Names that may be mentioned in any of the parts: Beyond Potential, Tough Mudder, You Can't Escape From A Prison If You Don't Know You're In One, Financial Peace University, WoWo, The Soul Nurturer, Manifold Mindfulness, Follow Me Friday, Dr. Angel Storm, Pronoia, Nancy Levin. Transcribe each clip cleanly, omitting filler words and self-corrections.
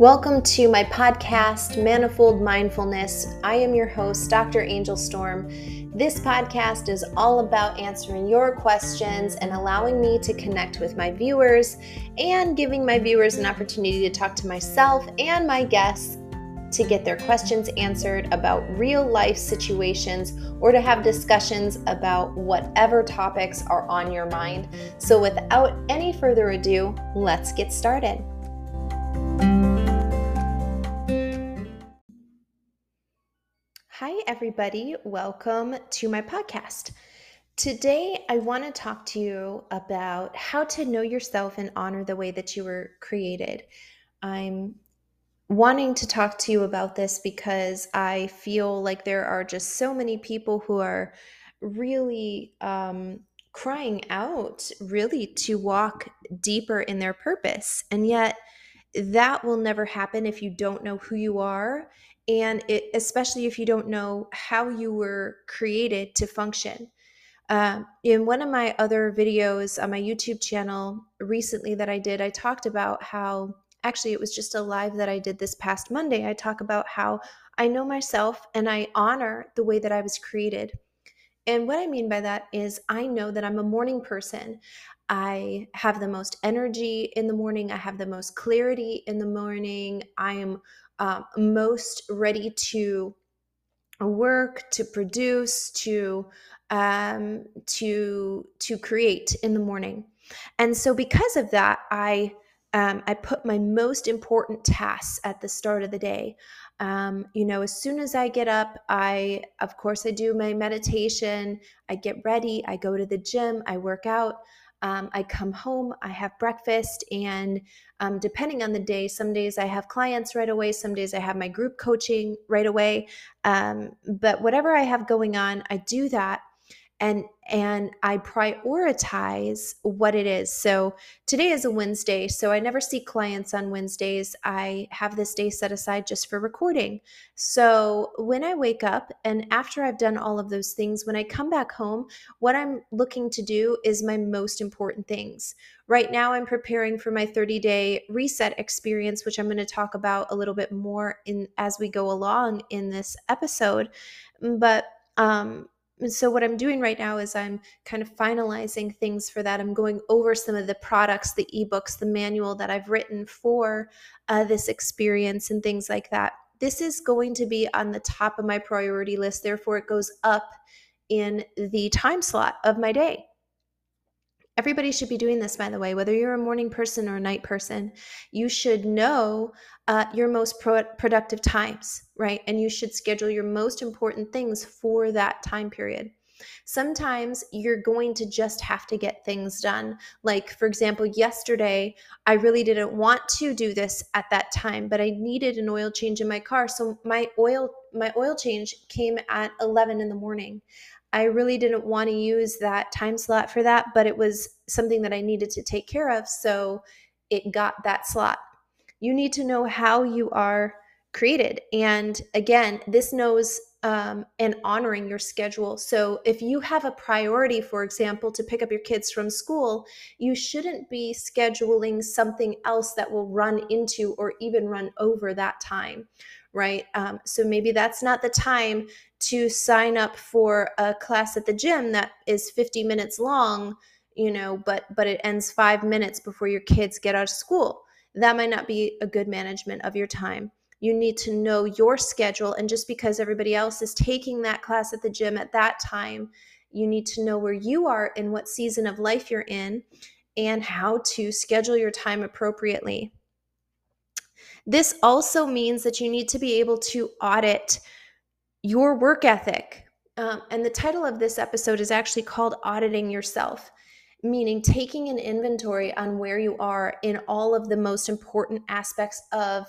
Welcome to my podcast, Manifold Mindfulness. I am your host, Dr. Angel Storm. This podcast is all about answering your questions and allowing me to connect with my viewers and giving my viewers an opportunity to talk to myself and my guests to get their questions answered about real life situations or to have discussions about whatever topics are on your mind. So without any further ado, let's get started. Hi everybody, welcome to my podcast. Today I want to talk to you about how to know yourself and honor the way that you were created. I'm wanting to talk to you about this because I feel like there are just so many people who are really crying out really to walk deeper in their purpose. And yet that will never happen if you don't know who you are, and especially if you don't know how you were created to function. In one of my other videos on my YouTube channel recently that I did, I talked about how, actually it was just a live that I did this past Monday, I talk about how I know myself and I honor the way that I was created. And what I mean by that is I know that I'm a morning person. I have the most energy in the morning. I have the most clarity in the morning. I am most ready to work, to produce, to create in the morning. And so because of that, I put my most important tasks at the start of the day. As soon as I get up, I do my meditation, I get ready, I go to the gym, I work out, I come home, I have breakfast, and depending on the day, some days I have clients right away, some days I have my group coaching right away. But whatever I have going on, I do that. And I prioritize what it is. So today is a Wednesday, so I never see clients on Wednesdays. I have this day set aside just for recording. So when I wake up and after I've done all of those things, when I come back home, what I'm looking to do is my most important things. Right now, I'm preparing for my 30-day reset experience, which I'm going to talk about a little bit more as we go along in this episode. But so what I'm doing right now is I'm kind of finalizing things for that. I'm going over some of the products, the ebooks, the manual that I've written for this experience and things like that. This is going to be on the top of my priority list. Therefore, it goes up in the time slot of my day. Everybody should be doing this, by the way, whether you're a morning person or a night person. You should know your most productive times, right? And you should schedule your most important things for that time period. Sometimes you're going to just have to get things done. Like, for example, yesterday, I really didn't want to do this at that time, but I needed an oil change in my car. So my oil change came at 11 in the morning. I really didn't want to use that time slot for that, but it was something that I needed to take care of, so it got that slot. You need to know how you are created. And again, this knows and honoring your schedule. So if you have a priority, for example, to pick up your kids from school, you shouldn't be scheduling something else that will run into or even run over that time, right? So maybe that's not the time to sign up for a class at the gym that is 50 minutes long, but it ends 5 minutes before your kids get out of school. That might not be a good management of your time. You need to know your schedule, and just because everybody else is taking that class at the gym at that time, you need to know where you are and what season of life you're in and how to schedule your time appropriately. This also means that you need to be able to audit your work ethic. And the title of this episode is actually called Auditing Yourself, meaning taking an inventory on where you are in all of the most important aspects of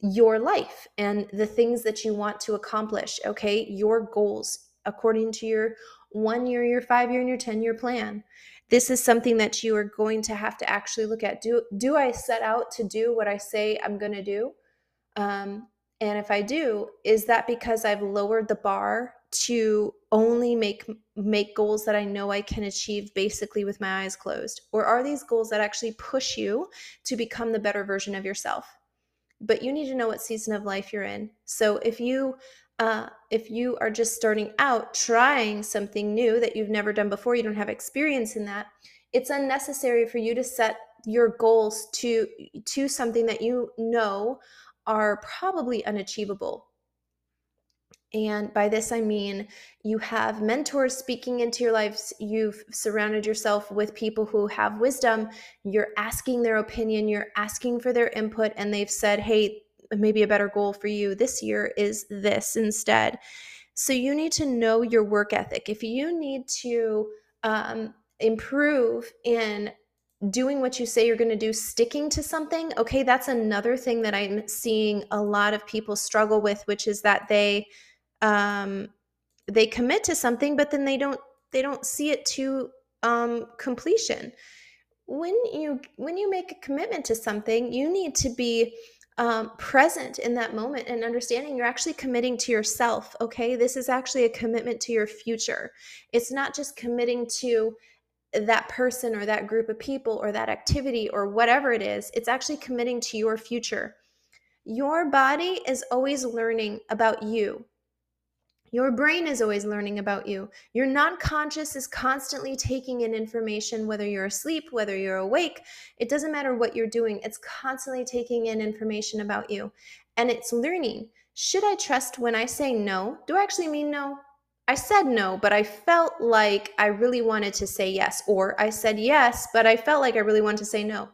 your life and the things that you want to accomplish, okay? Your goals according to your 1 year, your 5 year, and your 10-year plan. This is something that you are going to have to actually look at. Do I set out to do what I say I'm going to do? And if I do, is that because I've lowered the bar to only make goals that I know I can achieve basically with my eyes closed? Or are these goals that actually push you to become the better version of yourself? but you need to know what season of life you're in. So if you are just starting out trying something new that you've never done before, you don't have experience in that, it's unnecessary for you to set your goals to something that you know are probably unachievable. And by this, I mean, you have mentors speaking into your lives. You've surrounded yourself with people who have wisdom. You're asking their opinion. You're asking for their input. And they've said, hey, maybe a better goal for you this year is this instead. So you need to know your work ethic. If you need to improve in doing what you say you're going to do, sticking to something, okay, that's another thing that I'm seeing a lot of people struggle with, which is that they commit to something, but then they don't see it to completion. When you make a commitment to something, you need to be present in that moment and understanding you're actually committing to yourself. Okay, this is actually a commitment to your future. It's not just committing to that person or that group of people or that activity or whatever it is. It's actually committing to your future. Your body is always learning about you. Your brain is always learning about you. Your non-conscious is constantly taking in information, whether you're asleep, whether you're awake. It doesn't matter what you're doing. It's constantly taking in information about you. And it's learning. Should I trust when I say no? Do I actually mean no? I said no, but I felt like I really wanted to say yes. Or I said yes, but I felt like I really wanted to say no.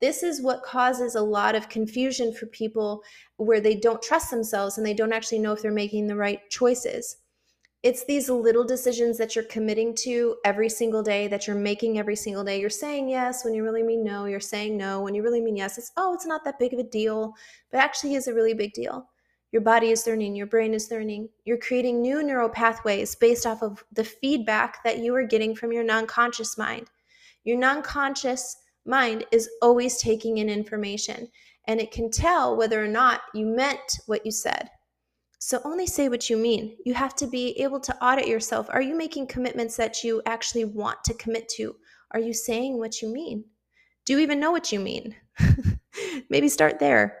This is what causes a lot of confusion for people, where they don't trust themselves and they don't actually know if they're making the right choices. It's these little decisions that you're committing to every single day, that you're making every single day. You're saying yes when you really mean no. You're saying no when you really mean yes. It's not that big of a deal, but actually is a really big deal. Your body is learning. Your brain is learning. You're creating new neural pathways based off of the feedback that you are getting from your non-conscious mind. Your non-conscious mind is always taking in information, and it can tell whether or not you meant what you said. So only say what you mean. You have to be able to audit yourself. Are you making commitments that you actually want to commit to? Are you saying what you mean? Do you even know what you mean? Maybe start there.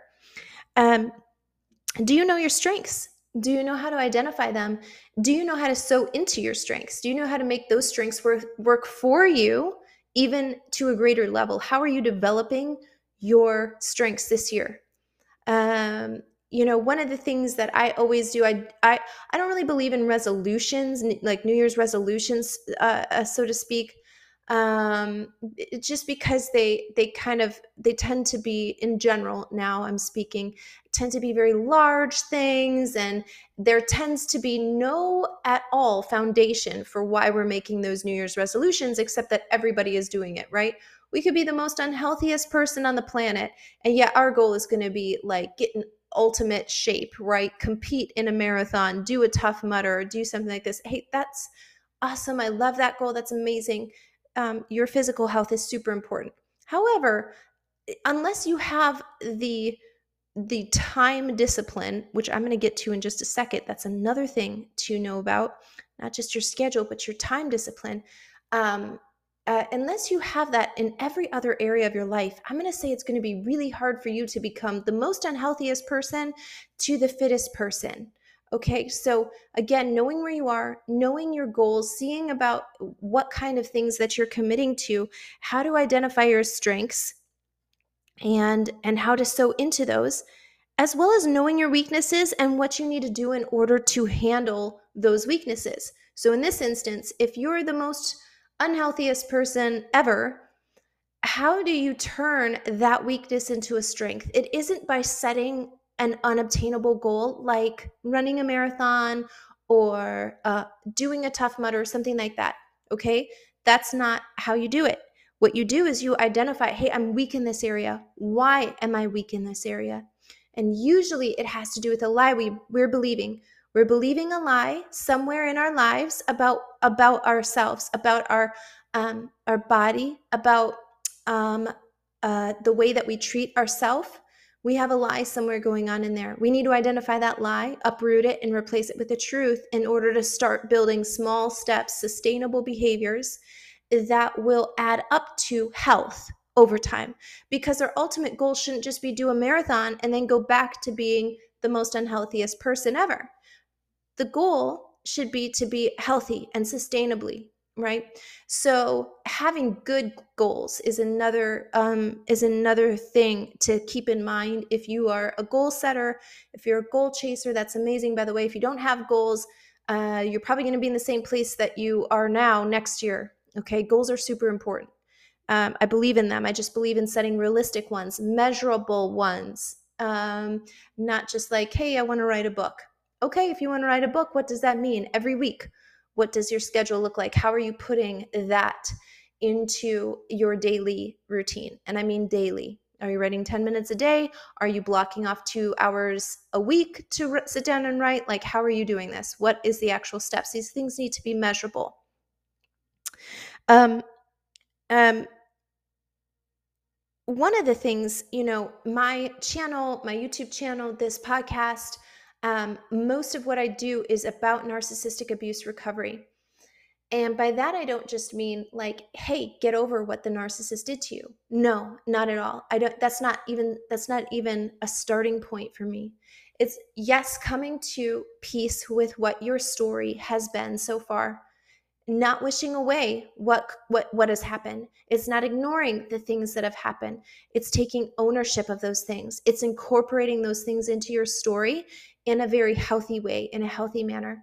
Do you know your strengths? Do you know how to identify them? Do you know how to sew into your strengths? Do you know how to make those strengths work for you, even to a greater level? How are you developing your strengths this year? One of the things that I always do, I don't really believe in resolutions, like New Year's resolutions, so to speak. Just because they tend to be, in general, now I'm speaking, tend to be very large things, and there tends to be no at all foundation for why we're making those New Year's resolutions, except that everybody is doing it, right? We could be the most unhealthiest person on the planet, and yet our goal is going to be like get in ultimate shape, right? Compete in a marathon, do a Tough Mudder, do something like this. Hey, that's awesome. I love that goal. That's amazing. Your physical health is super important. However, unless you have the time discipline, which I'm going to get to in just a second, that's another thing to know about, not just your schedule, but your time discipline. Unless you have that in every other area of your life, I'm going to say it's going to be really hard for you to become the most unhealthiest person to the fittest person. Okay, so again, knowing where you are, knowing your goals, seeing about what kind of things that you're committing to, how to identify your strengths and how to sew into those, as well as knowing your weaknesses and what you need to do in order to handle those weaknesses. So in this instance, if you're the most unhealthiest person ever, how do you turn that weakness into a strength? It isn't by setting an unobtainable goal like running a marathon or doing a Tough Mudder or something like that. Okay, that's not how you do it. What you do is you identify, hey, I'm weak in this area. Why am I weak in this area? And usually it has to do with a lie we're believing. We're believing a lie somewhere in our lives about ourselves, about our body, about the way that we treat ourselves. We have a lie somewhere going on in there. We need to identify that lie, uproot it, and replace it with the truth in order to start building small steps, sustainable behaviors that will add up to health over time, because our ultimate goal shouldn't just be do a marathon and then go back to being the most unhealthiest person ever. The goal should be to be healthy and sustainably, right? So having good goals is another thing to keep in mind. If you are a goal setter, if you're a goal chaser, that's amazing. By the way, if you don't have goals, you're probably going to be in the same place that you are now next year. Okay, goals are super important. I believe in them. I just believe in setting realistic ones, measurable ones, not just like, hey, I want to write a book. Okay, if you want to write a book, what does that mean? Every week, what does your schedule look like? How are you putting that into your daily routine? And I mean daily. Are you writing 10 minutes a day? Are you blocking off 2 hours a week to sit down and write? Like, how are you doing this? What is the actual steps? These things need to be measurable. One of the things, you know, my channel, my YouTube channel, this podcast, most of what I do is about narcissistic abuse recovery. And by that, I don't just mean like, hey, get over what the narcissist did to you. No, not at all. I don't, that's not even a starting point for me. It's yes, coming to peace with what your story has been so far. Not wishing away what has happened. It's not ignoring the things that have happened. It's taking ownership of those things. It's incorporating those things into your story in a very healthy way, in a healthy manner.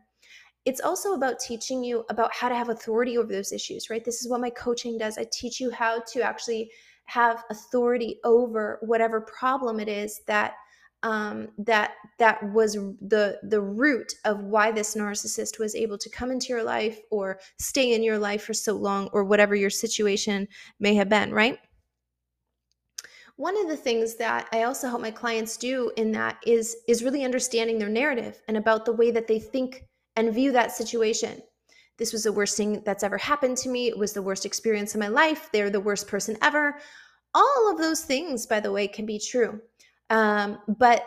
It's also about teaching you about how to have authority over those issues, right? This is what my coaching does. I teach you how to actually have authority over whatever problem it is that that was the root of why this narcissist was able to come into your life or stay in your life for so long, or whatever your situation may have been, right? One of the things that I also help my clients do in that is really understanding their narrative and about the way that they think and view that situation. This was the worst thing that's ever happened to me. It was the worst experience of my life. They're the worst person ever. All of those things, by the way, can be true. But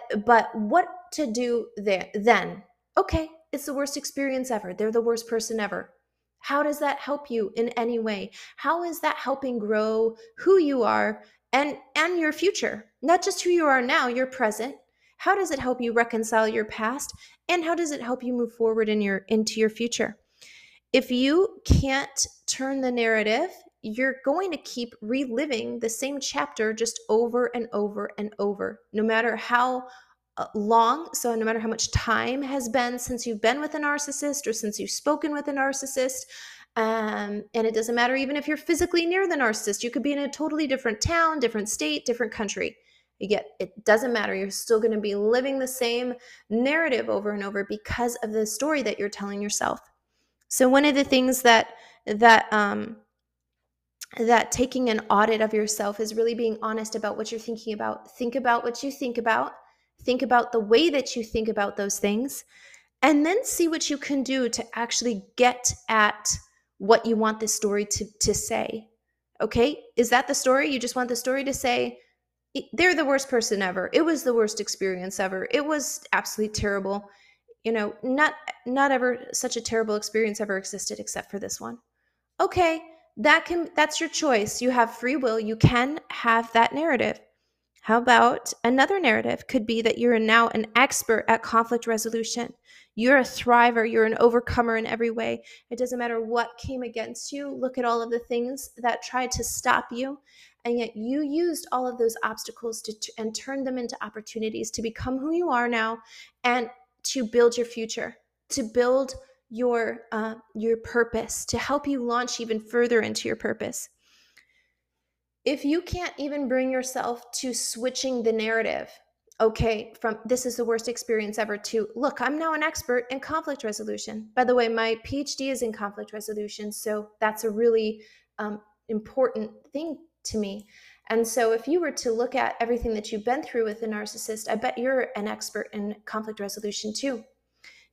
what to do there then? Okay, it's the worst experience ever. They're the worst person ever. How does that help you in any way? How is that helping grow who you are and your future? Not just who you are now, your present. How does it help you reconcile your past? And how does it help you move forward into your future? If you can't turn the narrative, you're going to keep reliving the same chapter just over and over and over, no matter how long. So no matter how much time has been since you've been with a narcissist or since you've spoken with a narcissist, and it doesn't matter even if you're physically near the narcissist, you could be in a totally different town, different state, different country. It doesn't matter. You're still going to be living the same narrative over and over because of the story that you're telling yourself. So one of the things that taking an audit of yourself is really being honest about what you're thinking about. Think about what you think about. Think about the way that you think about those things, and then see what you can do to actually get at what you want this story to say. Okay? Is that the story? You just want the story to say, they're the worst person ever. It was the worst experience ever. It was absolutely terrible. You know, not ever such a terrible experience ever existed except for this one. Okay. That's your choice. You have free will. You can have that narrative. How about another narrative? Could be that you're now an expert at conflict resolution. You're a thriver. You're an overcomer in every way. It doesn't matter what came against you. Look at all of the things that tried to stop you. And yet you used all of those obstacles and turned them into opportunities to become who you are now and to build your future, to build your purpose, to help you launch even further into your purpose. If you can't even bring yourself to switching the narrative, okay, from this is the worst experience ever to, look, I'm now an expert in conflict resolution. By the way, my PhD is in conflict resolution, so that's a really important thing to me. And so if you were to look at everything that you've been through with a narcissist, I bet you're an expert in conflict resolution too.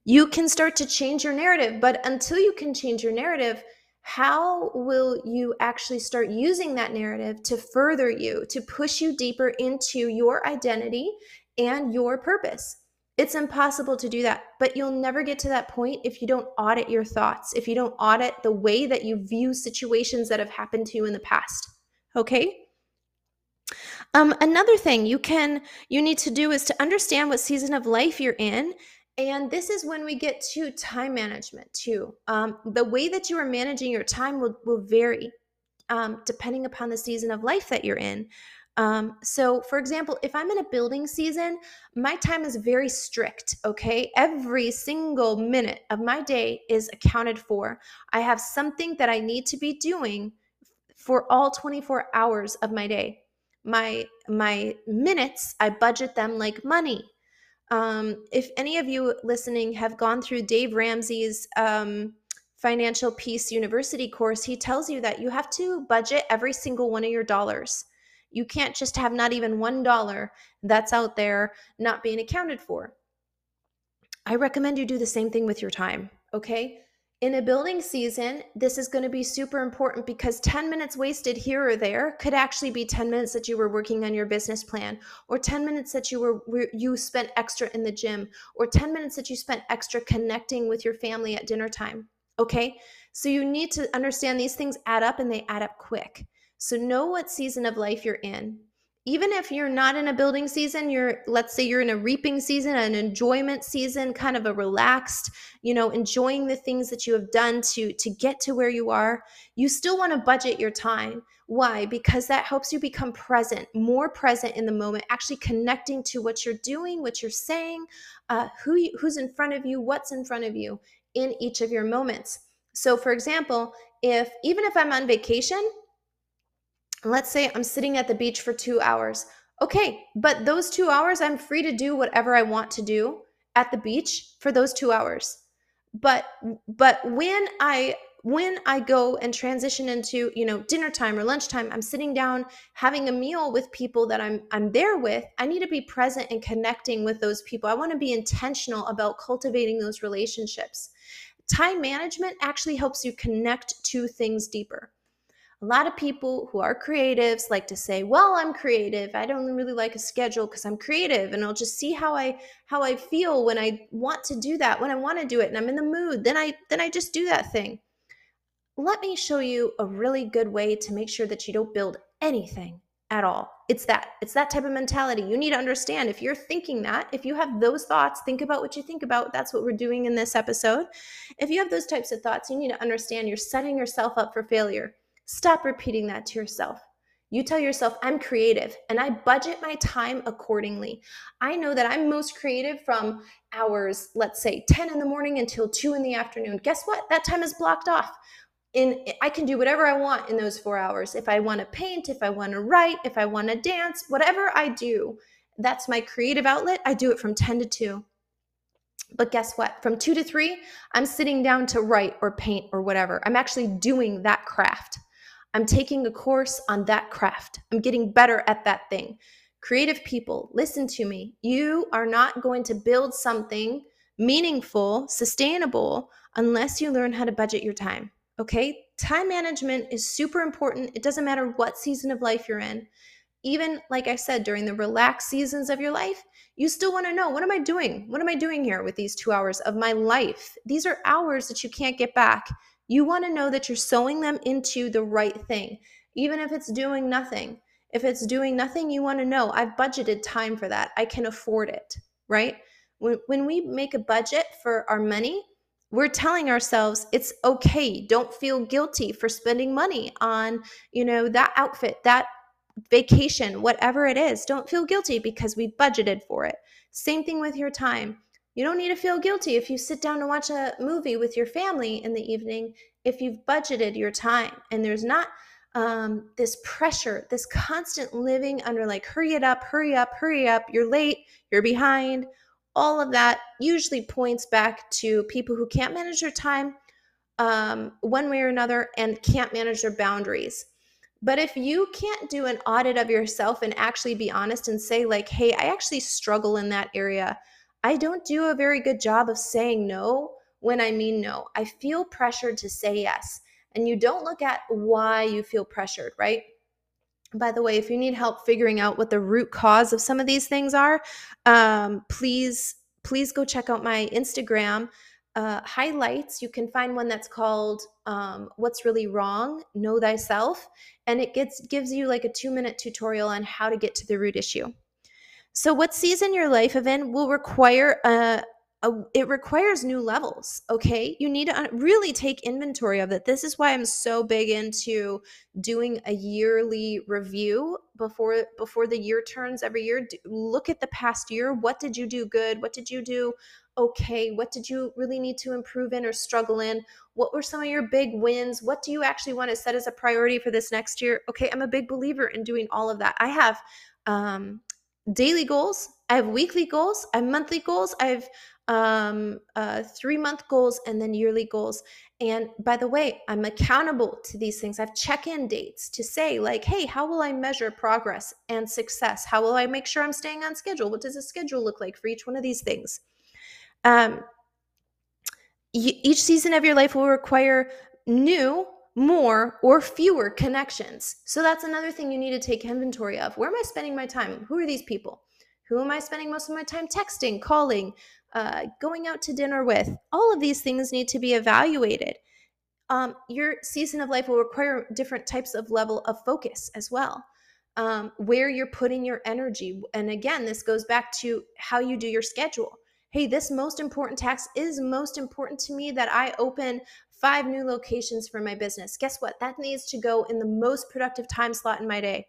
You can start to change your narrative, but until you can change your narrative, how will you actually start using that narrative to further you, to push you deeper into your identity and your purpose? It's impossible to do that, but you'll never get to that point if you don't audit your thoughts, if you don't audit the way that you view situations that have happened to you in the past, okay? Another thing you need to do is to understand what season of life you're in. And this is when we get to time management too. The way that you are managing your time will vary depending upon the season of life that you're in. So for example, if I'm in a building season, my time is very strict, okay? Every single minute of my day is accounted for. I have something that I need to be doing for all 24 hours of my day. My minutes, I budget them like money. If any of you listening have gone through Dave Ramsey's Financial Peace University course, he tells you that you have to budget every single one of your dollars. You can't just have not even $1 that's out there not being accounted for. I recommend you do the same thing with your time, okay? In a building season, this is going to be super important because 10 minutes wasted here or there could actually be 10 minutes that you were working on your business plan, or 10 minutes that you spent extra in the gym, or 10 minutes that you spent extra connecting with your family at dinner time, okay? So you need to understand these things add up, and they add up quick. So know what season of life you're in. Even if you're not in a building season, let's say you're in a reaping season, an enjoyment season, kind of a relaxed, enjoying the things that you have done to get to where you are, you still want to budget your time. Why? Because that helps you become present, more present in the moment, actually connecting to what you're doing, what you're saying, who's in front of you, what's in front of you in each of your moments. So for example, even if I'm on vacation, let's say I'm sitting at the beach for 2 hours. Okay, but those 2 hours, I'm free to do whatever I want to do at the beach for those 2 hours. But when I go and transition into, dinner time or lunchtime, I'm sitting down having a meal with people that I'm there with. I need to be present and connecting with those people. I want to be intentional about cultivating those relationships. Time management actually helps you connect to things deeper. A lot of people who are creatives like to say, well, I'm creative. I don't really like a schedule because I'm creative, and I'll just see how I feel when I want to do that, when I want to do it, and I'm in the mood, then I just do that thing. Let me show you a really good way to make sure that you don't build anything at all. It's that type of mentality. You need to understand if you're thinking that, if you have those thoughts, think about what you think about. That's what we're doing in this episode. If you have those types of thoughts, you need to understand you're setting yourself up for failure. Stop repeating that to yourself. You tell yourself, I'm creative, and I budget my time accordingly. I know that I'm most creative from hours, let's say 10 in the morning until 2 in the afternoon. Guess what? That time is blocked off. I can do whatever I want in those 4 hours. If I want to paint, if I want to write, if I want to dance, whatever I do, that's my creative outlet. I do it from 10 to 2. But guess what? From 2 to 3, I'm sitting down to write or paint or whatever. I'm actually doing that craft. I'm taking a course on that craft. I'm getting better at that thing. Creative people, listen to me. You are not going to build something meaningful, sustainable, unless you learn how to budget your time, okay? Time management is super important. It doesn't matter what season of life you're in. Even, like I said, during the relaxed seasons of your life, you still want to know, what am I doing? What am I doing here with these 2 hours of my life? These are hours that you can't get back. You want to know that you're sewing them into the right thing, even if it's doing nothing. If it's doing nothing, you want to know, I've budgeted time for that. I can afford it, right? When we make a budget for our money, we're telling ourselves it's okay. Don't feel guilty for spending money on, that outfit, that vacation, whatever it is. Don't feel guilty because we budgeted for it. Same thing with your time. You don't need to feel guilty if you sit down to watch a movie with your family in the evening if you've budgeted your time and there's not this pressure, this constant living under like, hurry up, you're late, you're behind. All of that usually points back to people who can't manage their time one way or another and can't manage their boundaries. But if you can't do an audit of yourself and actually be honest and say like, hey, I actually struggle in that area. I don't do a very good job of saying no when I mean no. I feel pressured to say yes. And you don't look at why you feel pressured, right? By the way, if you need help figuring out what the root cause of some of these things are, please go check out my Instagram, highlights. You can find one that's called What's Really Wrong, Know Thyself, and it gives you like a 2-minute tutorial on how to get to the root issue. So what season your life event will require it requires new levels, okay? You need to really take inventory of it. This is why I'm so big into doing a yearly review before the year turns every year. Look at the past year. What did you do good? What did you do okay? What did you really need to improve in or struggle in? What were some of your big wins? What do you actually want to set as a priority for this next year? Okay, I'm a big believer in doing all of that. I have daily goals. I have weekly goals. I have monthly goals. I have 3-month goals, and then yearly goals. And by the way, I'm accountable to these things. I have check-in dates to say like, hey, how will I measure progress and success? How will I make sure I'm staying on schedule? What does a schedule look like for each one of these things? Each season of your life will require new, more, or fewer connections. So that's another thing you need to take inventory of. Where am I spending my time? Who are these people? Who am I spending most of my time texting, calling, going out to dinner with? All of these things need to be evaluated. Your season of life will require different types of level of focus as well. Where you're putting your energy. And again, this goes back to how you do your schedule. Hey, this most important task is most important to me, that I open 5 new locations for my business. Guess what? That needs to go in the most productive time slot in my day.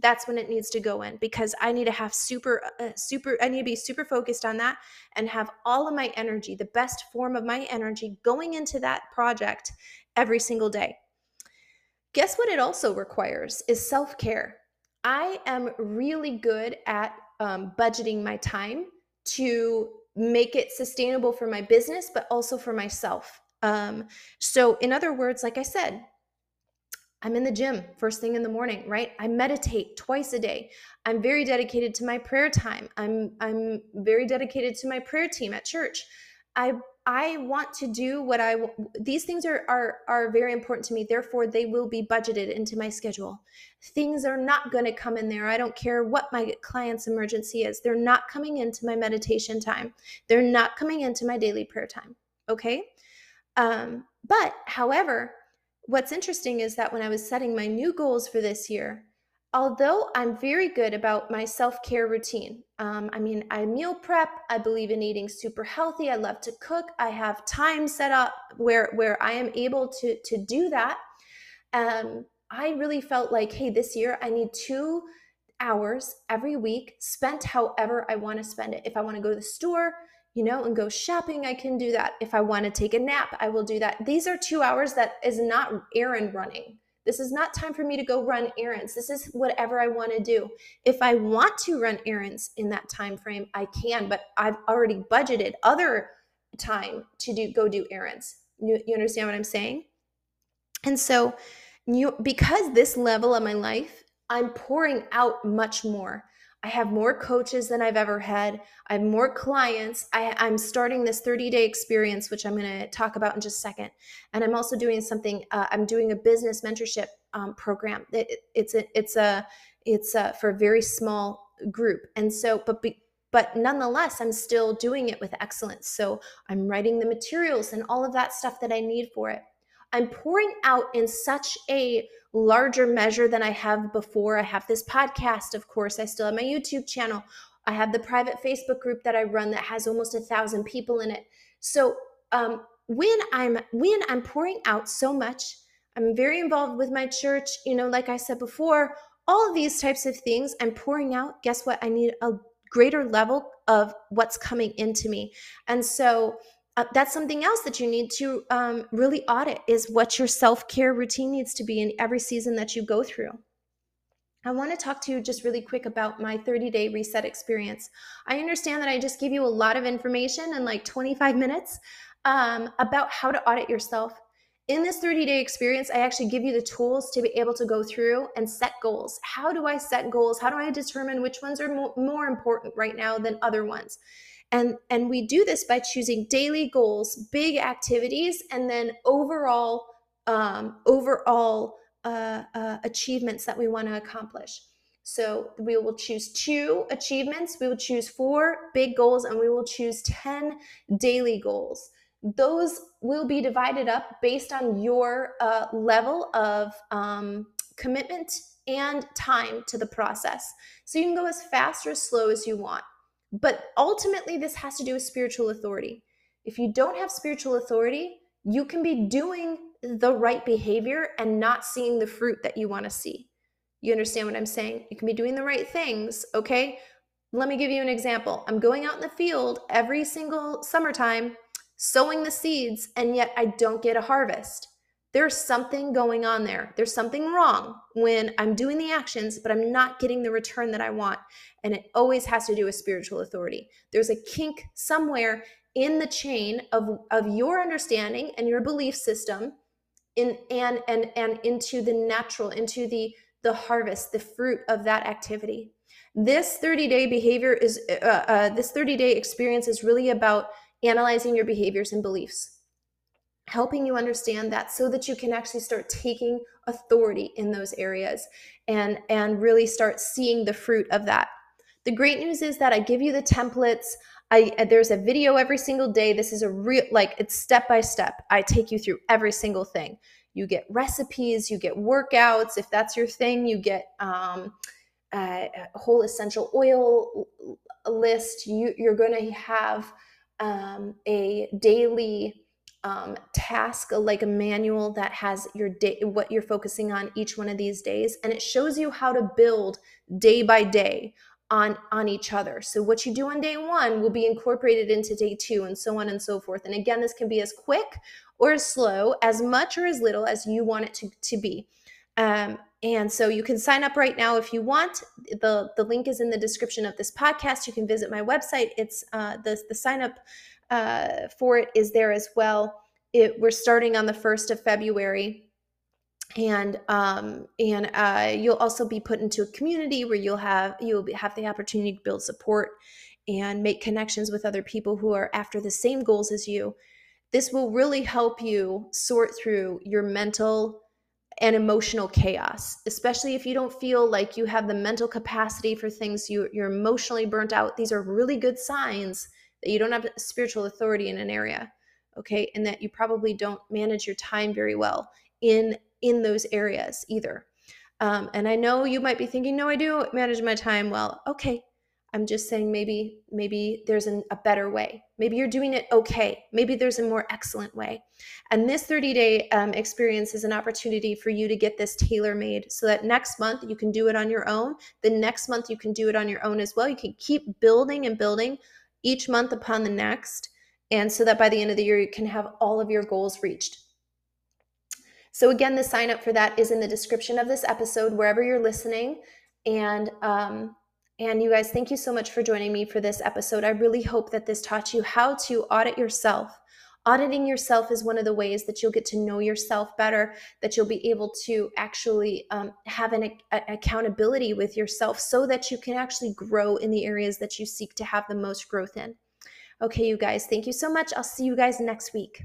That's when it needs to go in, because I need to have I need to be super focused on that and have all of my energy, the best form of my energy, going into that project every single day. Guess what it also requires is self-care. I am really good at budgeting my time to make it sustainable for my business, but also for myself. So in other words, like I said, I'm in the gym first thing in the morning, right? I meditate twice a day. I'm very dedicated to my prayer time. I'm very dedicated to my prayer team at church. I want to do what I want. These things are very important to me. Therefore, they will be budgeted into my schedule. Things are not going to come in there. I don't care what my client's emergency is. They're not coming into my meditation time. They're not coming into my daily prayer time. Okay. But however, what's interesting is that when I was setting my new goals for this year, although I'm very good about my self-care routine, I meal prep, I believe in eating super healthy, I love to cook, I have time set up where I am able to do that. I really felt like, hey, this year I need 2 hours every week spent however I want to spend it. If I want to go to the store, and go shopping, I can do that. If I want to take a nap, I will do that. These are 2 hours that is not errand running. This is not time for me to go run errands. This is whatever I want to do. If I want to run errands in that time frame, I can, but I've already budgeted other time to go do errands. You understand what I'm saying? And so because this level of my life, I'm pouring out much more. I have more coaches than I've ever had. I have more clients. I'm starting this 30-day experience, which I'm going to talk about in just a second. And I'm also doing something. I'm doing a business mentorship program. It's for a very small group. And so, but nonetheless, I'm still doing it with excellence. So I'm writing the materials and all of that stuff that I need for it. I'm pouring out in such a larger measure than I have before. I have this podcast, of course. I still have my YouTube channel. I have the private Facebook group that I run that has almost 1,000 people in it. So when I'm pouring out so much, I'm very involved with my church. Like I said before, all of these types of things I'm pouring out. Guess what? I need a greater level of what's coming into me, and so. That's something else that you need to really audit, is what your self-care routine needs to be in every season that you go through. I want to talk to you just really quick about my 30-day reset experience. I understand that I just give you a lot of information in like 25 minutes about how to audit yourself. In this 30-day experience, I actually give you the tools to be able to go through and set goals. How do I set goals? How do I determine which ones are more important right now than other ones? And we do this by choosing daily goals, big activities, and then overall achievements that we want to accomplish. So we will choose 2 achievements, we will choose 4 big goals, and we will choose 10 daily goals. those will be divided up based on your level of commitment and time to the process. So you can go as fast or as slow as you want. But ultimately, this has to do with spiritual authority. If you don't have spiritual authority, you can be doing the right behavior and not seeing the fruit that you want to see. You understand what I'm saying? You can be doing the right things, okay? Let me give you an example. I'm going out in the field every single summertime, sowing the seeds, and yet I don't get a harvest. There's something going on there. There's something wrong when I'm doing the actions, but I'm not getting the return that I want. And it always has to do with spiritual authority. There's a kink somewhere in the chain of your understanding and your belief system and into the natural, into the harvest, the fruit of that activity. This 30-day behavior is, this 30-day experience is really about analyzing your behaviors and beliefs, helping you understand that so that you can actually start taking authority in those areas and really start seeing the fruit of that. The great news is that I give you the templates. There's a video every single day. This is a real, like, it's step by step. I take you through every single thing. You get recipes, you get workouts. If that's your thing, you get a whole essential oil list. You're going to have a daily task, like a manual that has your day, what you're focusing on each one of these days. And it shows you how to build day by day on each other. So what you do on day one will be incorporated into day two, and so on and so forth. And again, this can be as quick or as slow, as much or as little as you want it to be. And so you can sign up right now if you want. The link is in the description of this podcast. You can visit my website. It's the sign up for it is there as well. We're starting on the 1st of February, and you'll also be put into a community where you'll have the opportunity to build support and make connections with other people who are after the same goals as you. This will really help you sort through your mental and emotional chaos, especially if you don't feel like you have the mental capacity for things. You're emotionally burnt out. These are really good signs that you don't have spiritual authority in an area, okay? And that you probably don't manage your time very well in those areas either. And I know you might be thinking, no, I do manage my time well. Okay, I'm just saying maybe there's a better way. Maybe you're doing it okay. Maybe there's a more excellent way. And this 30-day experience is an opportunity for you to get this tailor-made so that next month you can do it on your own. The next month you can do it on your own as well. You can keep building and building each month upon the next, and so that by the end of the year, you can have all of your goals reached. So again, the sign up for that is in the description of this episode, wherever you're listening. And you guys, thank you so much for joining me for this episode. I really hope that this taught you how to audit yourself. Auditing yourself is one of the ways that you'll get to know yourself better, that you'll be able to actually have an accountability with yourself so that you can actually grow in the areas that you seek to have the most growth in. Okay, you guys, thank you so much. I'll see you guys next week.